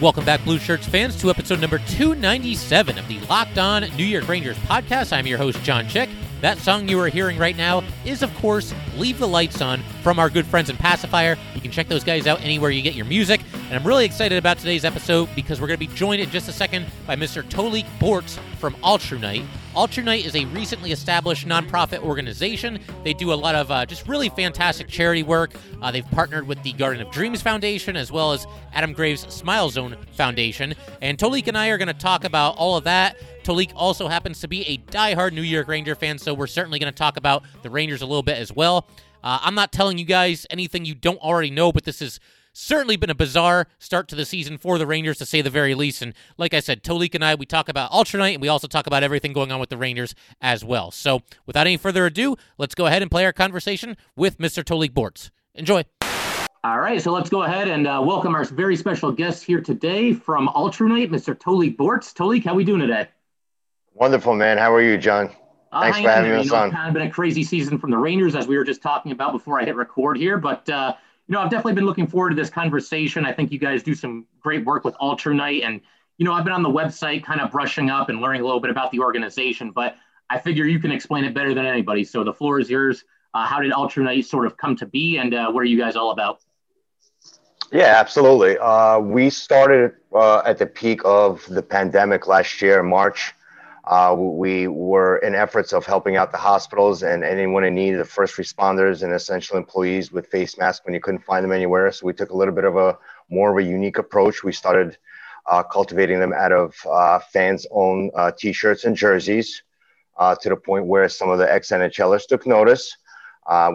Welcome back, Blue Shirts fans, to episode number 297 of the Locked On New York Rangers podcast. I'm your host, John Chick. That song you are hearing right now is, of course, Leave the Lights On from our good friends in Pacifier. You can check those guys out anywhere you get your music. And I'm really excited about today's episode because we're going to be joined in just a second by Mr. Tolik Bortz from AltruNite. AltruNite is a recently established nonprofit organization. They do a lot of just really fantastic charity work. They've partnered with the Garden of Dreams Foundation as well as Adam Graves' Smile Zone Foundation. And Tolik and I are going to talk about all of that. Tolik also happens to be a diehard New York Ranger fan, so we're certainly going to talk about the Rangers a little bit as well. I'm not telling you guys anything you don't already know, but this has certainly been a bizarre start to the season for the Rangers, to say the very least. And like I said, Tolik and I, we talk about AltruNite, and we also talk about everything going on with the Rangers as well. So without any further ado, let's go ahead and play our conversation with Mr. Tolik Bortz. Enjoy. All right, so let's go ahead and welcome our very special guest here today from AltruNite, Mr. Tolik Bortz. Tolik, how are we doing today? Wonderful, man. How are you, John? Thanks for having us on. It's kind of been a crazy season from the Rangers, as we were just talking about before I hit record here. But, I've definitely been looking forward to this conversation. I think you guys do some great work with AltruNite. And, I've been on the website kind of brushing up and learning a little bit about the organization. But I figure you can explain it better than anybody. So the floor is yours. How did AltruNite sort of come to be, and what are you guys all about? Yeah, absolutely. We started at the peak of the pandemic last year in March. We were in efforts of helping out the hospitals and anyone in need, the first responders and essential employees with face masks when you couldn't find them anywhere. So we took a little bit of a more of a unique approach. We started cultivating them out of fans' own T-shirts and jerseys to the point where some of the ex-NHLers took notice.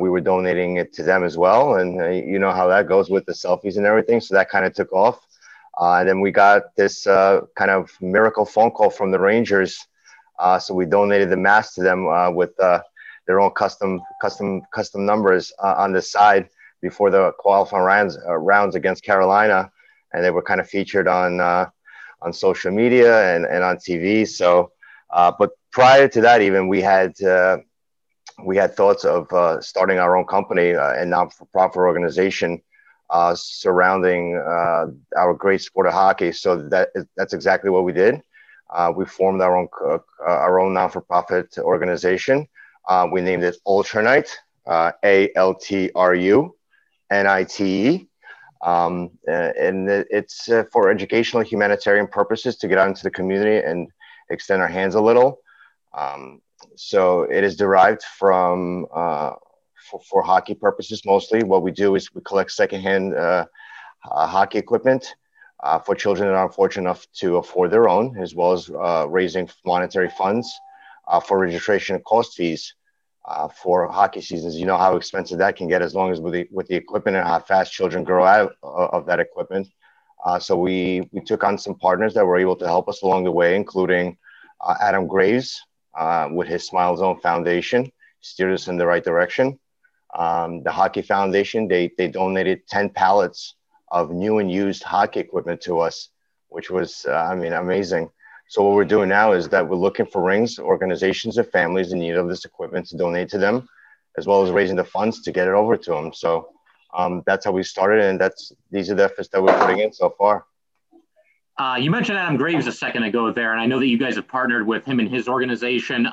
We were donating it to them as well. And you know how that goes with the selfies and everything. So that kind of took off. And then we got this kind of miracle phone call from the Rangers. So we donated the masks to them with their own custom numbers on the side before the qualifying rounds against Carolina, and they were kind of featured on social media and on TV. So, but prior to that, even we had thoughts of starting our own company and non-profit organization surrounding our great sport of hockey. So that's exactly what we did. We formed our own non-for-profit organization. We named it AltruNite, AltruNite. And it's for educational humanitarian purposes to get out into the community and extend our hands a little. So it is derived from, for hockey purposes mostly. What we do is we collect secondhand hockey equipment for children that are unfortunate enough to afford their own, as well as raising monetary funds for registration and cost fees for hockey seasons. You know how expensive that can get, as long as with the equipment and how fast children grow out of that equipment. So we took on some partners that were able to help us along the way, including Adam Graves with his Smile Zone Foundation, steered us in the right direction. The Hockey Foundation, they donated 10 pallets of new and used hockey equipment to us, which was, amazing. So what we're doing now is that we're looking for rings, organizations, and families in need of this equipment to donate to them, as well as raising the funds to get it over to them. So that's how we started, and these are the efforts that we're putting in so far. You mentioned Adam Graves a second ago there, and I know that you guys have partnered with him and his organization.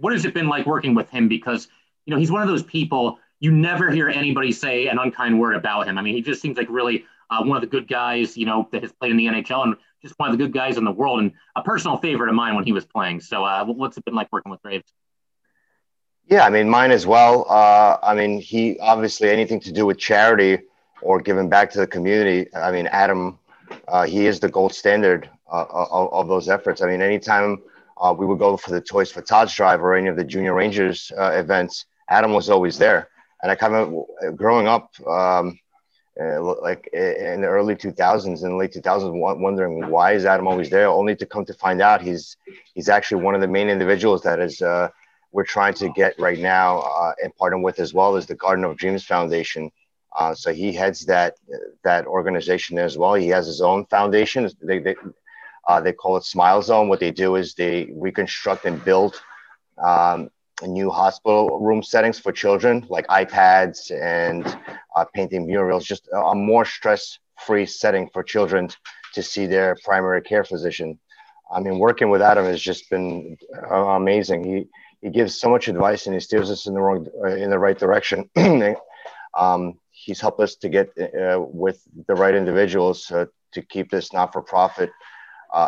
What has it been like working with him? Because, he's one of those people, you never hear anybody say an unkind word about him. I mean, he just seems like really one of the good guys, that has played in the NHL, and just one of the good guys in the world, and a personal favorite of mine when he was playing. So what's it been like working with Graves? Yeah, mine as well. He obviously, anything to do with charity or giving back to the community. Adam, he is the gold standard of those efforts. Anytime we would go for the Toys for Tots drive or any of the Junior Rangers events, Adam was always there. And I kind of, growing up, like in the early 2000s and late 2000s, wondering why is Adam always there, only to come to find out he's actually one of the main individuals that is we're trying to get right now and partner with, as well as the Garden of Dreams Foundation. So he heads that organization as well. He has his own foundation. They call it Smile Zone. What they do is they reconstruct and build new hospital room settings for children, like iPads and painting murals, just a more stress-free setting for children to see their primary care physician. I mean, working with Adam has just been amazing. He gives so much advice and he steers us in the right direction. He's helped us to get with the right individuals to keep this not-for-profit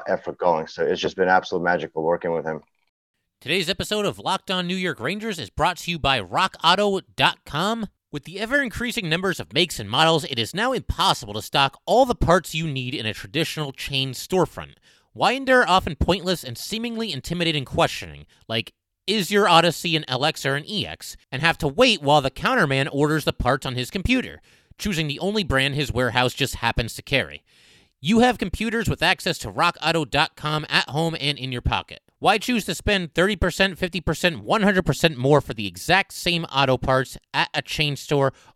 effort going. So it's just been absolute magical working with him. Today's episode of Locked On New York Rangers is brought to you by RockAuto.com. With the ever-increasing numbers of makes and models, it is now impossible to stock all the parts you need in a traditional chain storefront. Why endure often pointless and seemingly intimidating questioning, like, is your Odyssey an LX or an EX, and have to wait while the counterman orders the parts on his computer, choosing the only brand his warehouse just happens to carry? You have computers with access to RockAuto.com at home and in your pocket. Why choose to spend 30%, 50%, 100% more for the exact same auto parts at a chain store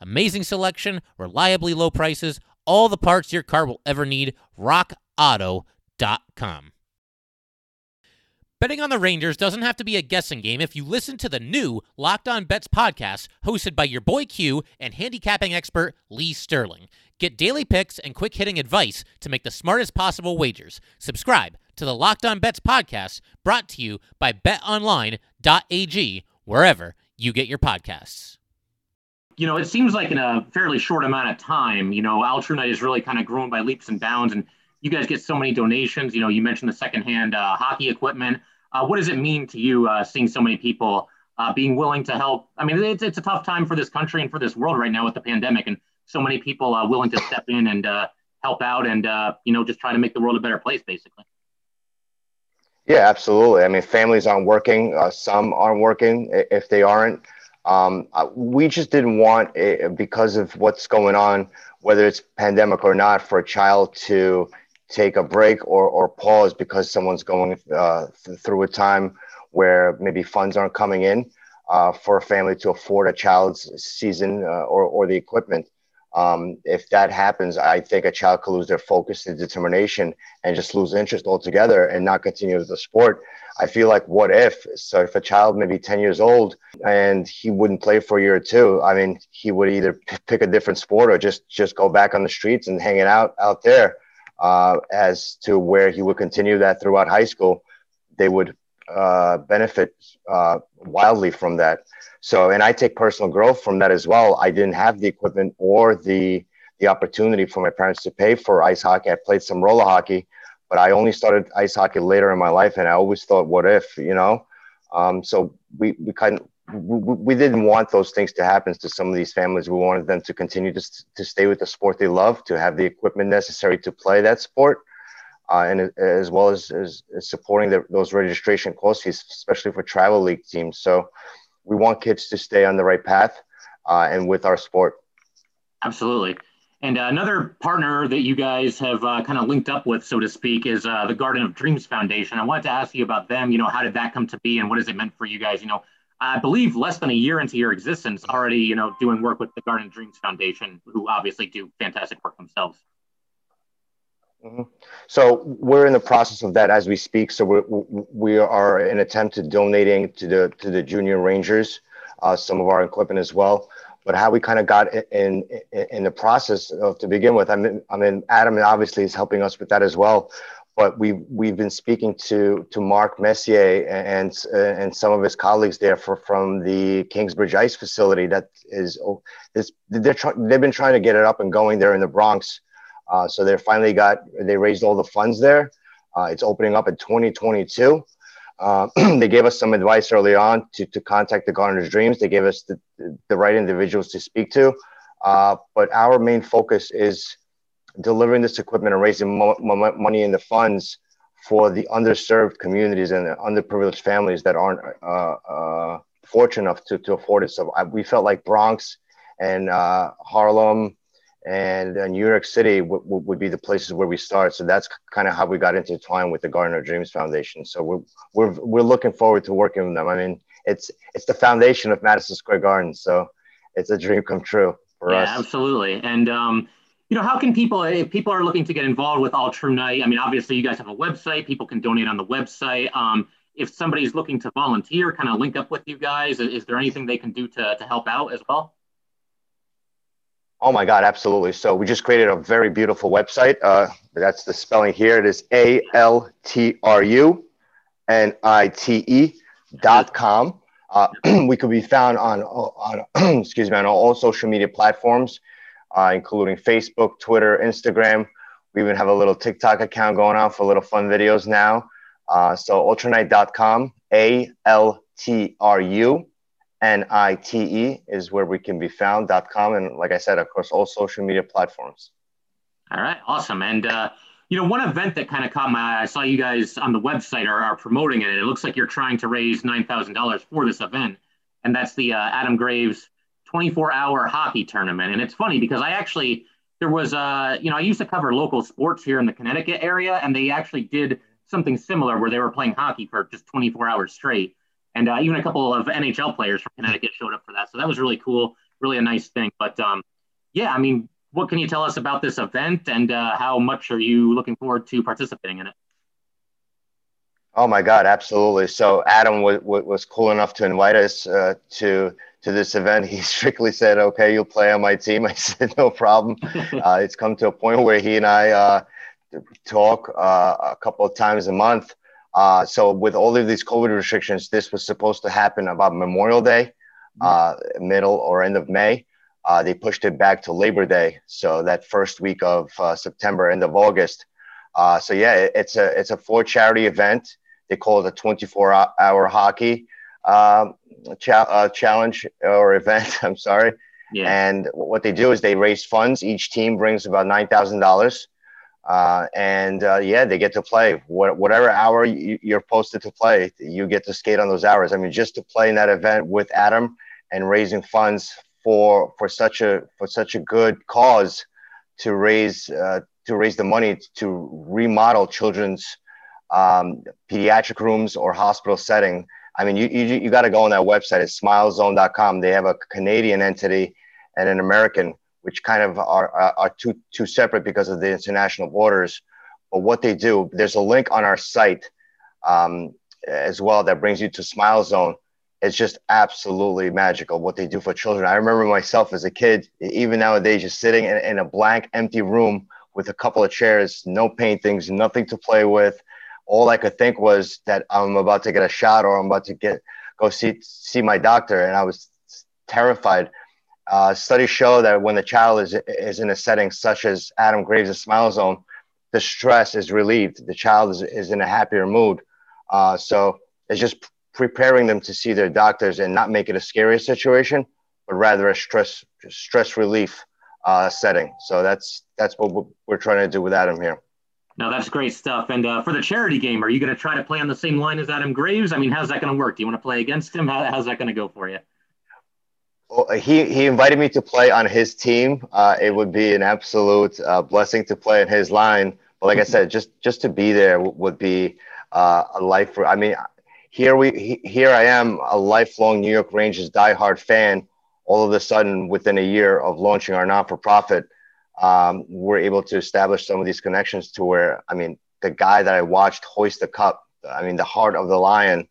Amazing selection, reliably low prices, all the parts your car will ever need. RockAuto.com. Betting on the Rangers doesn't have to be a guessing game if you listen to the new Locked On Bets podcast hosted by your boy Q and handicapping expert Lee Sterling. Get daily picks and quick-hitting advice to make the smartest possible wagers. Subscribe to the Locked On Bets podcast, brought to you by BetOnline.ag, wherever you get your podcasts. You know, it seems like in a fairly short amount of time, you know, AltruNite has really kind of grown by leaps and bounds, and you guys get so many donations. You know, you mentioned the secondhand hockey equipment. What does it mean to you seeing so many people being willing to help? I mean, it's a tough time for this country and for this world right now with the pandemic, and so many people are willing to step in and help out and, you know, just try to make the world a better place, basically. Yeah, absolutely. I mean, families aren't working. Some aren't working. If they aren't, we just didn't want, because of what's going on, whether it's pandemic or not, for a child to take a break or pause because someone's going through a time where maybe funds aren't coming in for a family to afford a child's season or the equipment. If that happens, I think a child could lose their focus and determination and just lose interest altogether and not continue with the sport. I feel like, what if? So if a child maybe 10 years old and he wouldn't play for a year or two, I mean, he would either pick a different sport or just go back on the streets and hanging out there, as to where he would continue that throughout high school. They would benefit wildly from that. So, and I take personal growth from that as well. I didn't have the equipment or the opportunity for my parents to pay for ice hockey. I played some roller hockey, but I only started ice hockey later in my life, and I always thought, what if, you know? So we didn't want those things to happen to some of these families. We wanted them to continue to stay with the sport they love, to have the equipment necessary to play that sport, and as well as supporting those registration costs, especially for travel league teams. So we want kids to stay on the right path and with our sport. Absolutely. And another partner that you guys have kind of linked up with, so to speak, is the Garden of Dreams Foundation. I wanted to ask you about them. You know, how did that come to be and what has it meant for you guys? You know, I believe less than a year into your existence already, you know, doing work with the Garden of Dreams Foundation, who obviously do fantastic work themselves. Mm-hmm. So we're in the process of that as we speak. So we are in attempt to donating to the junior Rangers, some of our equipment as well. But how we kind of got in the process of, to begin with, I mean Adam obviously is helping us with that as well. But we've been speaking to Mark Messier and some of his colleagues there from the Kingsbridge Ice Facility. That is, they've been trying to get it up and going there in the Bronx. So they finally raised all the funds there. It's opening up in 2022. They gave us some advice early on to contact the Garden of Dreams. They gave us the right individuals to speak to. But our main focus is delivering this equipment and raising money in the funds for the underserved communities and the underprivileged families that aren't fortunate enough to afford it. So we felt like Bronx and Harlem and New York City would be the places where we start. So that's kind of how we got intertwined with the Garden of Dreams Foundation. So we're looking forward to working with them. I mean, it's the foundation of Madison Square Garden. So it's a dream come true for us. Yeah, absolutely. And, you know, how can people, if people are looking to get involved with AltruNite, I mean, obviously you guys have a website, people can donate on the website. If somebody's looking to volunteer, kind of link up with you guys, is there anything they can do to help out as well? Oh my God, absolutely. So we just created a very beautiful website. That's the spelling here. It is AltruNite.com. We could be found on excuse me, on all social media platforms, including Facebook, Twitter, Instagram. We even have a little TikTok account going on for little fun videos now. So AltruNite.com, AltruNite is where we can be found.com. And like I said, across all social media platforms. All right. Awesome. And, you know, one event that kind of caught my eye, I saw you guys on the website are promoting it. And it looks like you're trying to raise $9,000 for this event. And that's the Adam Graves 24-hour hockey tournament. And it's funny because I actually, there was, you know, I used to cover local sports here in the Connecticut area. And they actually did something similar where they were playing hockey for just 24 hours straight. And even a couple of NHL players from Connecticut showed up for that. So that was really cool, really a nice thing. But yeah, I mean, what can you tell us about this event and how much are you looking forward to participating in it? Oh my God, absolutely. So Adam was cool enough to invite us to this event. He strictly said, okay, you'll play on my team. I said, no problem. It's come to a point where he and I talk a couple of times a month. So with all of these COVID restrictions, this was supposed to happen about Memorial Day, middle or end of May. They pushed it back to Labor Day, so that first week of September, end of August. So yeah, it's a for charity event. They call it a 24-hour hockey challenge or event. I'm sorry. Yeah. And what they do is they raise funds. Each team brings about $9,000, and they get to play whatever hour you're posted to play. You get to skate on those hours. I mean, just to play in that event with Adam and raising funds for such a good cause to raise the money to remodel children's pediatric rooms or hospital setting. I mean, you got to go on that website. It's smilezone.com. They have a Canadian entity and an American, which kind of are two separate because of the international borders. But what they do, there's a link on our site as well that brings you to Smile Zone. It's just absolutely magical what they do for children. I remember myself as a kid, even nowadays, just sitting in a blank, empty room with a couple of chairs, no paintings, nothing to play with. All I could think was that I'm about to get a shot or I'm about to go see my doctor. And I was terrified. Studies show that when the child is in a setting such as Adam Graves' Smile Zone, the stress is relieved. The child is in a happier mood. So it's just preparing them to see their doctors and not make it a scary situation, but rather a stress relief setting. So that's what we're trying to do with Adam here. No, that's great stuff. And for the charity game, are you going to try to play on the same line as Adam Graves? I mean, how's that going to work? Do you want to play against him? How's that going to go for you? Well, he invited me to play on his team. It would be an absolute blessing to play in his line. But like I said, just to be there would be a life. I mean, here I am, a lifelong New York Rangers diehard fan. All of a sudden, within a year of launching our non-for-profit, we're able to establish some of these connections to where, I mean, the guy that I watched hoist the cup, I mean, the heart of the Lion,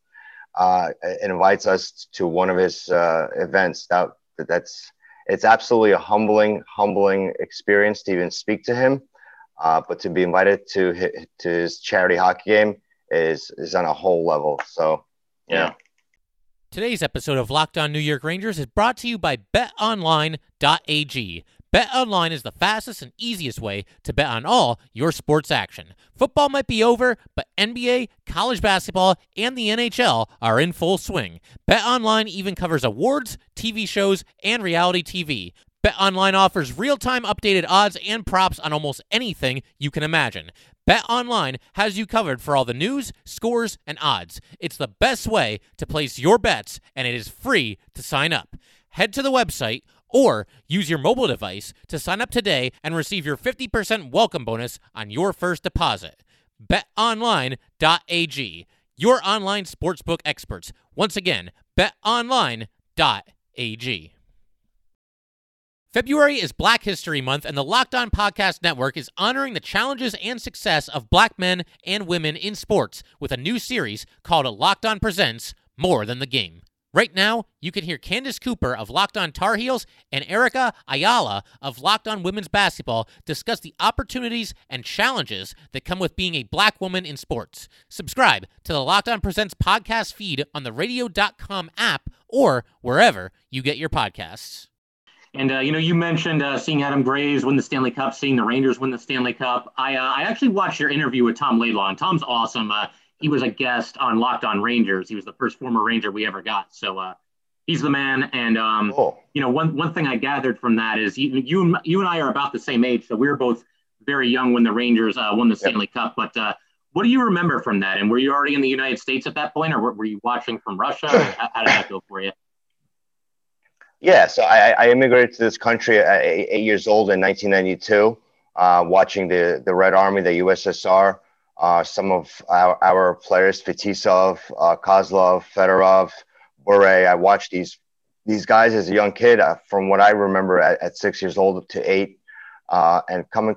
invites us to one of his events. It's absolutely a humbling experience to even speak to him, but to be invited to his charity hockey game is on a whole level. So yeah. Today's episode of Locked On New York Rangers is brought to you by BetOnline.ag. BetOnline is the fastest and easiest way to bet on all your sports action. Football might be over, but NBA, college basketball, and the NHL are in full swing. BetOnline even covers awards, TV shows, and reality TV. BetOnline offers real-time updated odds and props on almost anything you can imagine. BetOnline has you covered for all the news, scores, and odds. It's the best way to place your bets, and it is free to sign up. Head to the website or use your mobile device to sign up today and receive your 50% welcome bonus on your first deposit. BetOnline.ag, your online sportsbook experts. Once again, BetOnline.ag. February is Black History Month, and the Locked On Podcast Network is honoring the challenges and success of black men and women in sports with a new series called Locked On Presents More Than the Game. Right now, you can hear Candace Cooper of Locked On Tar Heels and Erica Ayala of Locked On Women's Basketball discuss the opportunities and challenges that come with being a black woman in sports. Subscribe to the Locked On Presents podcast feed on the radio.com app or wherever you get your podcasts. And, you mentioned seeing Adam Graves win the Stanley Cup, seeing the Rangers win the Stanley Cup. I actually watched your interview with Tom Laidlaw, and Tom's awesome. He was a guest on Locked On Rangers. He was the first former Ranger we ever got. So he's the man. And, cool. One thing I gathered from that is you and I are about the same age. So we were both very young when the Rangers won the Stanley Cup. But what do you remember from that? And were you already in the United States at that point, or were you watching from Russia? How did that go for you? Yeah, so I immigrated to this country at 8 years old in 1992, watching the Red Army, the USSR. Some of our players, Fetisov, Kozlov, Fedorov, Bure. I watched these guys as a young kid, from what I remember at 6 years old to eight. And coming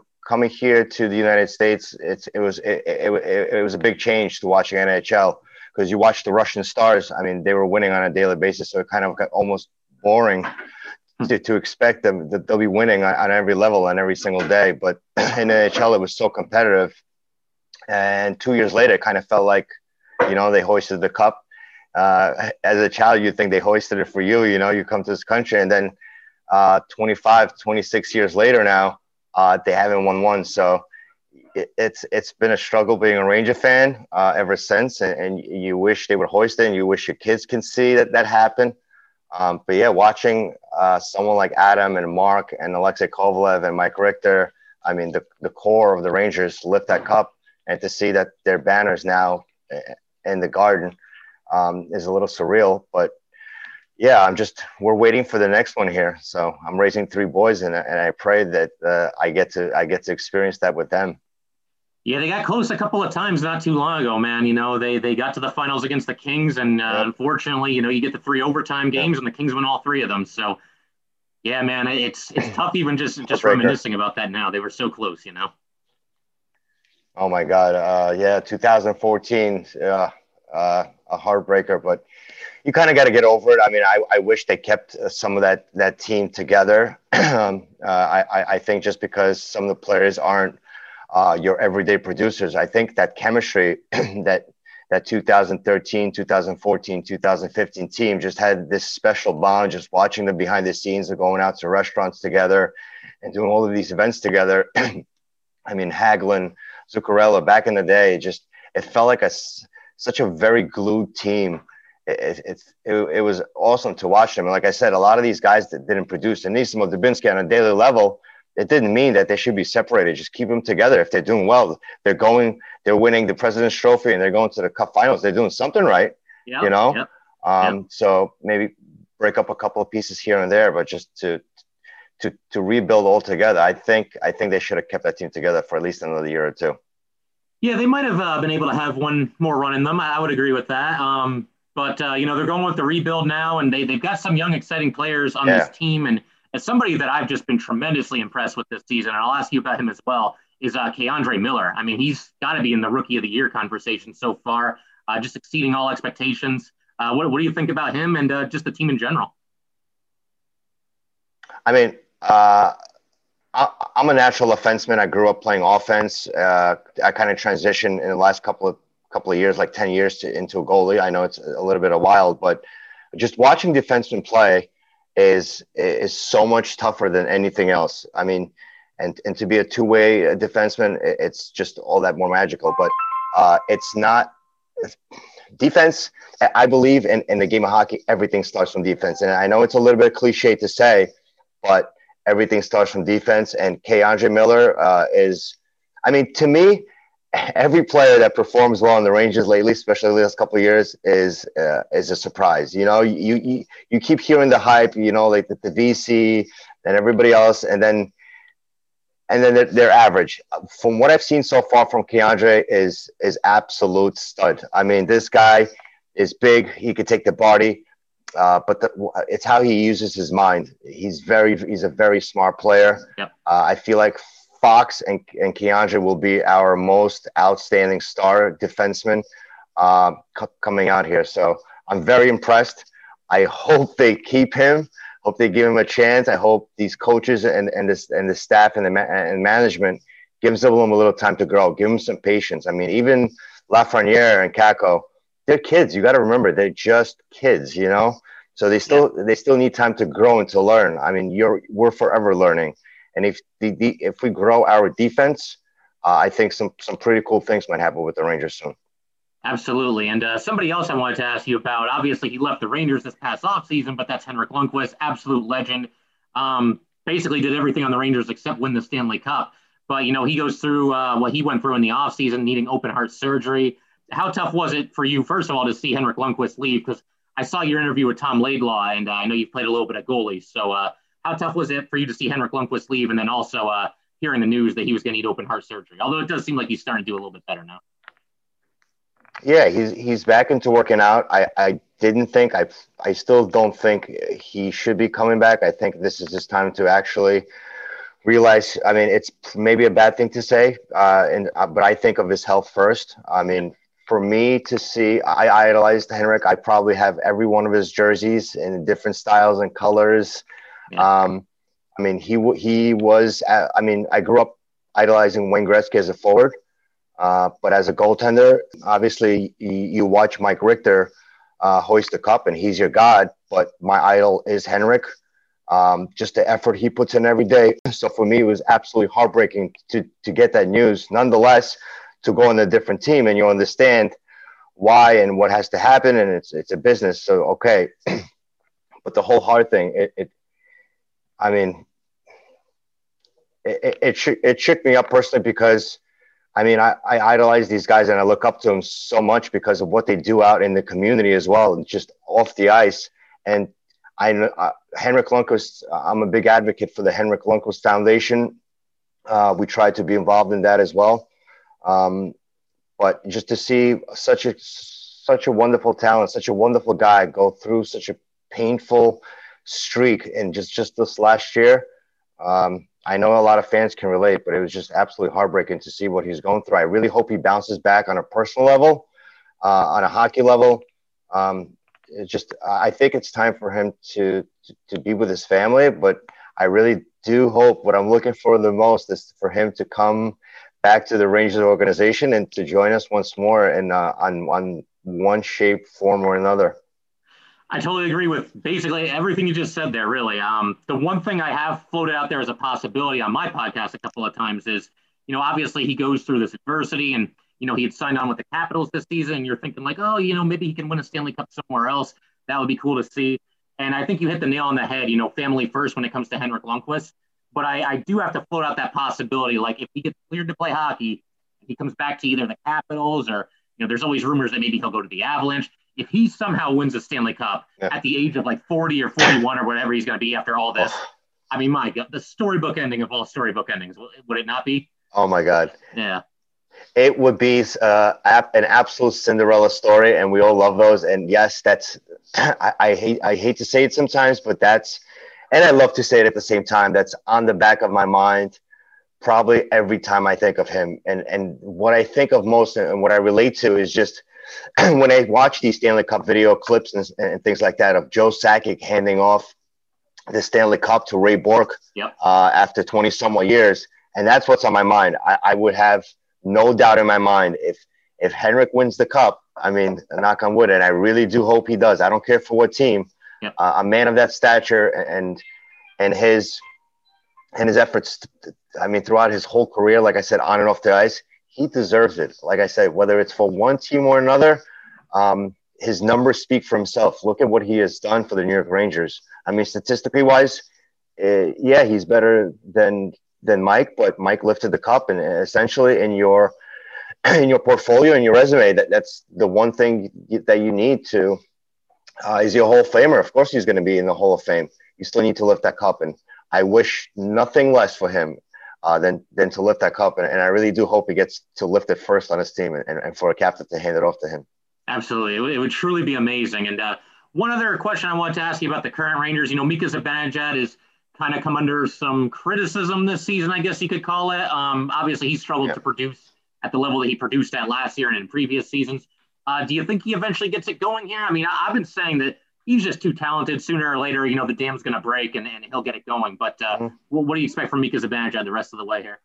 here to the United States, it was a big change to watching NHL, because you watch the Russian stars. I mean, they were winning on a daily basis, so it kind of got almost boring to expect them that they'll be winning on every level and every single day. But in NHL, it was so competitive. And 2 years later, it kind of felt like, they hoisted the cup. As a child, you'd think they hoisted it for you. You come to this country, and then 26 years later now, they haven't won one. So it's been a struggle being a Ranger fan ever since. And you wish they would hoist it, and you wish your kids can see that happen. But yeah, watching someone like Adam and Mark and Alexei Kovalev and Mike Richter, I mean, the core of the Rangers lift that cup. And to see that their banners now in the Garden is a little surreal, but yeah, we're waiting for the next one here. So I'm raising three boys, and I pray that I get to experience that with them. Yeah, they got close a couple of times not too long ago, man. They got to the finals against the Kings, and yeah. Unfortunately, you get the three overtime games, yeah. And the Kings won all three of them. So yeah, man, it's tough even just reminiscing about that now. They were so close, Oh my God! Yeah, 2014, a heartbreaker. But you kind of got to get over it. I mean, I wish they kept some of that team together. I think just because some of the players aren't your everyday producers, I think that chemistry that 2013, 2014, 2015 team just had this special bond. Just watching them behind the scenes and going out to restaurants together and doing all of these events together. I mean, Hagelin, Zuccarello, back in the day, it felt like such a very glued team. It was awesome to watch them. And like I said, a lot of these guys that didn't produce, Anisimov, Dubinsky, on a daily level, it didn't mean that they should be separated. Just keep them together. If they're doing well, they're winning the President's Trophy, and they're going to the Cup Finals. They're doing something right, Yep. Yep. So maybe break up a couple of pieces here and there, but just to rebuild altogether, I think they should have kept that team together for at least another year or two. Yeah, they might have been able to have one more run in them. I would agree with that. But they're going with the rebuild now, and they've got some young, exciting players on this team. And as somebody that I've just been tremendously impressed with this season, and I'll ask you about him as well, is K'Andre Miller. I mean, he's got to be in the Rookie of the Year conversation so far, just exceeding all expectations. What do you think about him and just the team in general? I mean, I'm a natural offenseman. I grew up playing offense. I kind of transitioned in the last couple of years, like 10 years into a goalie. I know it's a little bit of wild, but just watching defensemen play is so much tougher than anything else. I mean, and to be a two-way defenseman, it's just all that more magical. But it's not defense. I believe in the game of hockey, everything starts from defense. And I know it's a little bit cliche to say, but everything starts from defense. And K'Andre Miller is, I mean, to me, every player that performs well in the Rangers lately, especially the last couple of years, is a surprise. You know, you keep hearing the hype, you know, like the VC and everybody else, and then they're average. From what I've seen so far from K'Andre is absolute stud. I mean, this guy is big. He could take the body, but it's how he uses his mind. He's a very smart player. Yep. I feel like Fox and K'Andre will be our most outstanding star defenseman coming out here. So I'm very impressed. I hope they keep him. Hope they give him a chance. I hope these coaches and the staff and the management gives them a little time to grow. Give them some patience. I mean, even Lafreniere and Kako, they're kids. You got to remember, they're just kids, you know. So they still need time to grow and to learn. I mean, we're forever learning. And if we grow our defense, I think some pretty cool things might happen with the Rangers soon. Absolutely. And somebody else I wanted to ask you about, obviously he left the Rangers this past offseason, but that's Henrik Lundqvist, absolute legend. Basically did everything on the Rangers except win the Stanley Cup. But, you know, he goes through what he went through in the offseason, needing open heart surgery. How tough was it for you, first of all, to see Henrik Lundqvist leave? Because I saw your interview with Tom Laidlaw, and I know you've played a little bit of goalie. So how tough was it for you to see Henrik Lundqvist leave and then also hearing the news that he was going to need open heart surgery? Although it does seem like he's starting to do a little bit better now. Yeah, he's back into working out. I still don't think he should be coming back. I think this is his time to actually realize. I mean, it's maybe a bad thing to say, but I think of his health first. I mean, for me to see, I idolized Henrik. I probably have every one of his jerseys in different styles and colors. Yeah. I mean, he was. I mean, I grew up idolizing Wayne Gretzky as a forward. But as a goaltender, obviously, you watch Mike Richter hoist the cup, and he's your god. But my idol is Henrik. Just the effort he puts in every day. So for me, it was absolutely heartbreaking to get that news. Nonetheless, to go on a different team, and you understand why and what has to happen, and it's a business. So okay, but the whole heart thing, I mean, it shook me up personally because. I mean, I idolize these guys and I look up to them so much because of what they do out in the community as well, and just off the ice. And Henrik Lundqvist, I'm a big advocate for the Henrik Lundqvist Foundation. We try to be involved in that as well. But just to see such a wonderful talent, such a wonderful guy go through such a painful streak, and just this last year, I know a lot of fans can relate, but it was just absolutely heartbreaking to see what he's going through. I really hope he bounces back on a personal level, on a hockey level. I think it's time for him to be with his family, but I really do hope what I'm looking for the most is for him to come back to the Rangers organization and to join us once more in on one shape, form, or another. I totally agree with basically everything you just said there, really. The one thing I have floated out there as a possibility on my podcast a couple of times is, you know, obviously he goes through this adversity and, you know, he had signed on with the Capitals this season. And you're thinking like, oh, you know, maybe he can win a Stanley Cup somewhere else. That would be cool to see. And I think you hit the nail on the head, you know, family first when it comes to Henrik Lundqvist. But I do have to float out that possibility. Like if he gets cleared to play hockey, if he comes back to either the Capitals or, you know, there's always rumors that maybe he'll go to the Avalanche. If he somehow wins a Stanley Cup at the age of like 40 or 41 or whatever he's going to be after all this, I mean, my God, the storybook ending of all storybook endings, would it not be? Oh, my God. Yeah. It would be an absolute Cinderella story, and we all love those. And, yes, that's – I hate to say it sometimes, but that's – and I love to say it at the same time. That's on the back of my mind probably every time I think of him. And what I think of most and what I relate to is just – when I watch these Stanley Cup video clips and things like that of Joe Sakic handing off the Stanley Cup to Ray Bourque after 20-some-odd years, and that's what's on my mind. I would have no doubt in my mind if Henrik wins the Cup, I mean, knock on wood, and I really do hope he does. I don't care for what team. Yep. A man of that stature and his efforts, throughout his whole career, like I said, on and off the ice, he deserves it. Like I said, whether it's for one team or another, his numbers speak for himself. Look at what he has done for the New York Rangers. I mean, statistically wise, yeah, he's better than Mike, but Mike lifted the cup, and essentially in your portfolio and your resume, that's the one thing that you need to is your Hall of Famer. Of course, he's going to be in the Hall of Fame. You still need to lift that cup, and I wish nothing less for him than to lift that cup. And I really do hope he gets to lift it first on his team, and for a captain to hand it off to him. Absolutely. It would truly be amazing. And one other question I want to ask you about the current Rangers. You know, Mika Zibanejad is kind of come under some criticism this season, I guess you could call it. Obviously, he struggled to produce at the level that he produced at last year and in previous seasons. Do you think he eventually gets it going here? I mean, I've been saying that he's just too talented. Sooner or later, you know, the dam's going to break and he'll get it going. But what do you expect from Mika Zibanejad the rest of the way here?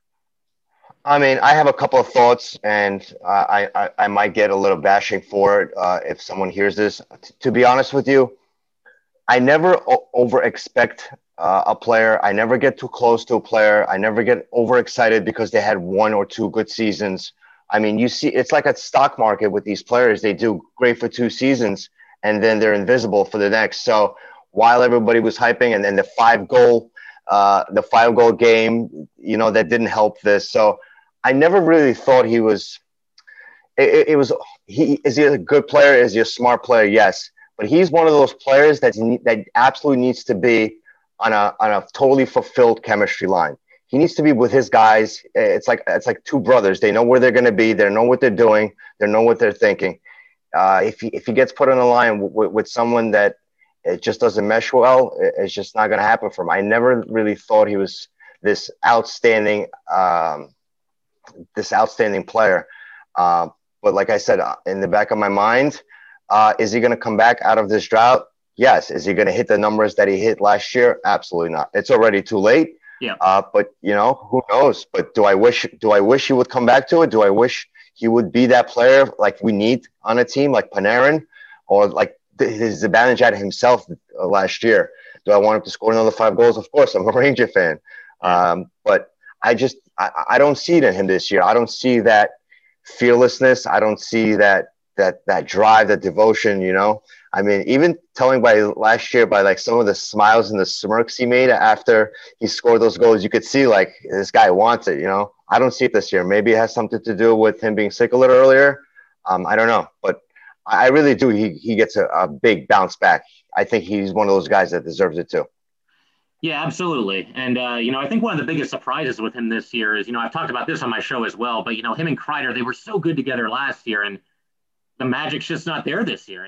I mean, I have a couple of thoughts, and I might get a little bashing for it if someone hears this. To be honest with you, I never over-expect a player. I never get too close to a player. I never get overexcited because they had one or two good seasons. I mean, you see, it's like a stock market with these players. They do great for two seasons, and then they're invisible for the next. So while everybody was hyping, and then the five-goal game, you know, that didn't help this. So I never really thought he was. Is he a good player? Is he a smart player? Yes, but he's one of those players that absolutely needs to be on a totally fulfilled chemistry line. He needs to be with his guys. It's like two brothers. They know where they're going to be. They know what they're doing. They know what they're thinking. If he gets put on the line with someone that it just doesn't mesh well, it's just not going to happen for him. I never really thought he was this outstanding player. But like I said, in the back of my mind, is he going to come back out of this drought? Yes. Is he going to hit the numbers that he hit last year? Absolutely not. It's already too late. Yeah. But you know, who knows? But do I wish he would come back to it? Do I wish he would be that player like we need on a team like Panarin, or like his Zibanejad himself last year? Do I want him to score another 5 goals? Of course, I'm a Ranger fan. But I don't see it in him this year. I don't see that fearlessness. I don't see that drive, that devotion, you know. I mean, even telling by last year, by like some of the smiles and the smirks he made after he scored those goals, you could see like this guy wants it, you know. I don't see it this year. Maybe it has something to do with him being sick a little earlier. I don't know, but I really do. He gets a big bounce back. I think he's one of those guys that deserves it too. Yeah, absolutely. And, you know, I think one of the biggest surprises with him this year is, you know, I've talked about this on my show as well, but, you know, him and Kreider, they were so good together last year, and the magic's just not there this year.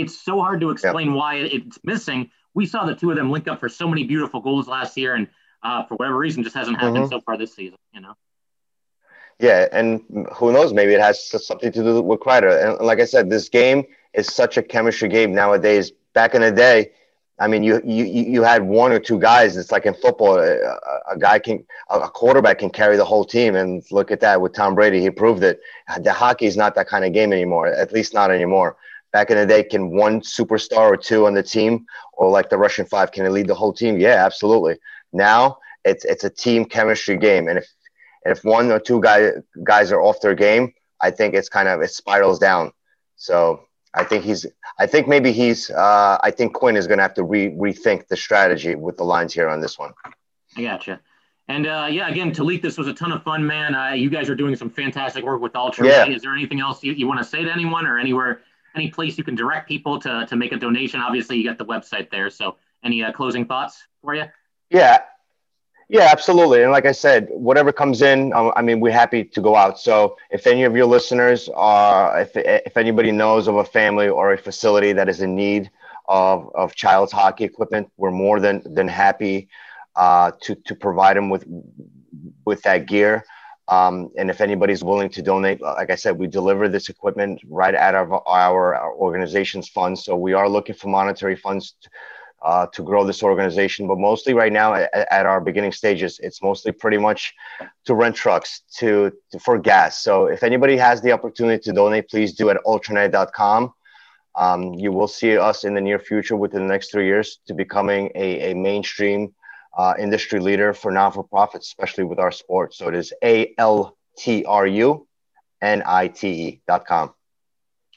It's so hard to explain why it's missing. We saw the two of them link up for so many beautiful goals last year, and for whatever reason, just hasn't happened so far this season, you know? Yeah, and who knows? Maybe it has something to do with Kreider. And like I said, this game is such a chemistry game nowadays. Back in the day, I mean, you had one or two guys. It's like in football, a quarterback can carry the whole team. And look at that with Tom Brady. He proved it. The hockey is not that kind of game anymore, at least not anymore. Back in the day, can one superstar or two on the team, or like the Russian Five, can it lead the whole team? Yeah, absolutely. Now it's a team chemistry game. And if one or two guys are off their game, I think it spirals down. So I think Quinn is going to have to rethink the strategy with the lines here on this one. I gotcha. And again, Tolik, this was a ton of fun, man. You guys are doing some fantastic work with Ultra. Yeah. Is there anything else you want to say to anyone, or anywhere, any place you can direct people to make a donation? Obviously, you got the website there. So any closing thoughts for you? Yeah, absolutely. And like I said, whatever comes in, I mean, we're happy to go out. So if any of your listeners are, if anybody knows of a family or a facility that is in need of child's hockey equipment, we're more than happy to provide them with that gear. And if anybody's willing to donate, like I said, we deliver this equipment right out of our organization's funds. So we are looking for monetary funds to grow this organization, but mostly right now at our beginning stages, it's mostly pretty much to rent trucks for gas. So if anybody has the opportunity to donate, please do at AltruNite.com. You will see us in the near future within the next 3 years to becoming a mainstream industry leader for non-for-profits, especially with our sport. So it is AltruNite.com.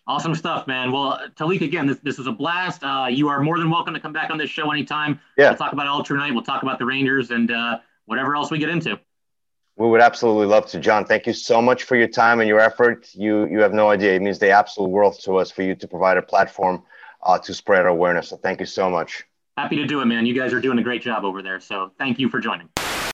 Awesome stuff, man. Well, Tolik, again, this was a blast. You are more than welcome to come back on this show anytime. Yeah. We'll talk about AltruNite. We'll talk about the Rangers and whatever else we get into. We would absolutely love to, John. Thank you so much for your time and your effort. You have no idea. It means the absolute world to us for you to provide a platform to spread awareness. So thank you so much. Happy to do it, man. You guys are doing a great job over there. So thank you for joining.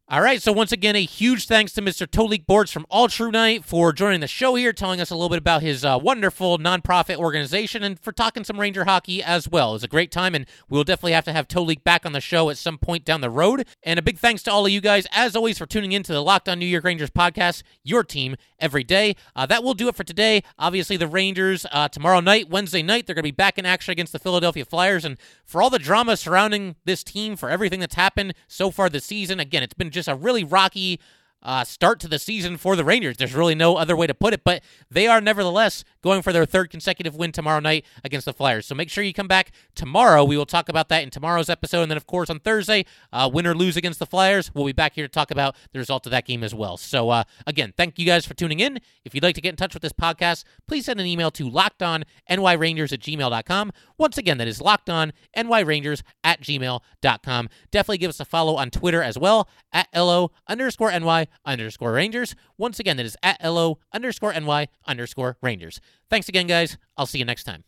All right, so once again, a huge thanks to Mr. Tolik Bortz from AltruNite for joining the show here, telling us a little bit about his wonderful nonprofit organization and for talking some Ranger hockey as well. It was a great time, and we'll definitely have to have Tolik back on the show at some point down the road. And a big thanks to all of you guys, as always, for tuning in to the Locked On New York Rangers podcast, your team every day. That will do it for today. Obviously, the Rangers tomorrow night, Wednesday night, they're going to be back in action against the Philadelphia Flyers. And for all the drama surrounding this team, for everything that's happened so far this season, again, it's been just a really rocky start to the season for the Rangers. There's really no other way to put it, but they are nevertheless going for their third consecutive win tomorrow night against the Flyers. So make sure you come back tomorrow. We will talk about that in tomorrow's episode. And then, of course, on Thursday, win or lose against the Flyers, we'll be back here to talk about the result of that game as well. So, again, thank you guys for tuning in. If you'd like to get in touch with this podcast, please send an email to lockedonnyrangers@gmail.com. Once again, that is lockedonnyrangers@gmail.com. Definitely give us a follow on Twitter as well, @LO_NY_Rangers. Once again, that is @LO_NY_Rangers. Thanks again, guys. I'll see you next time.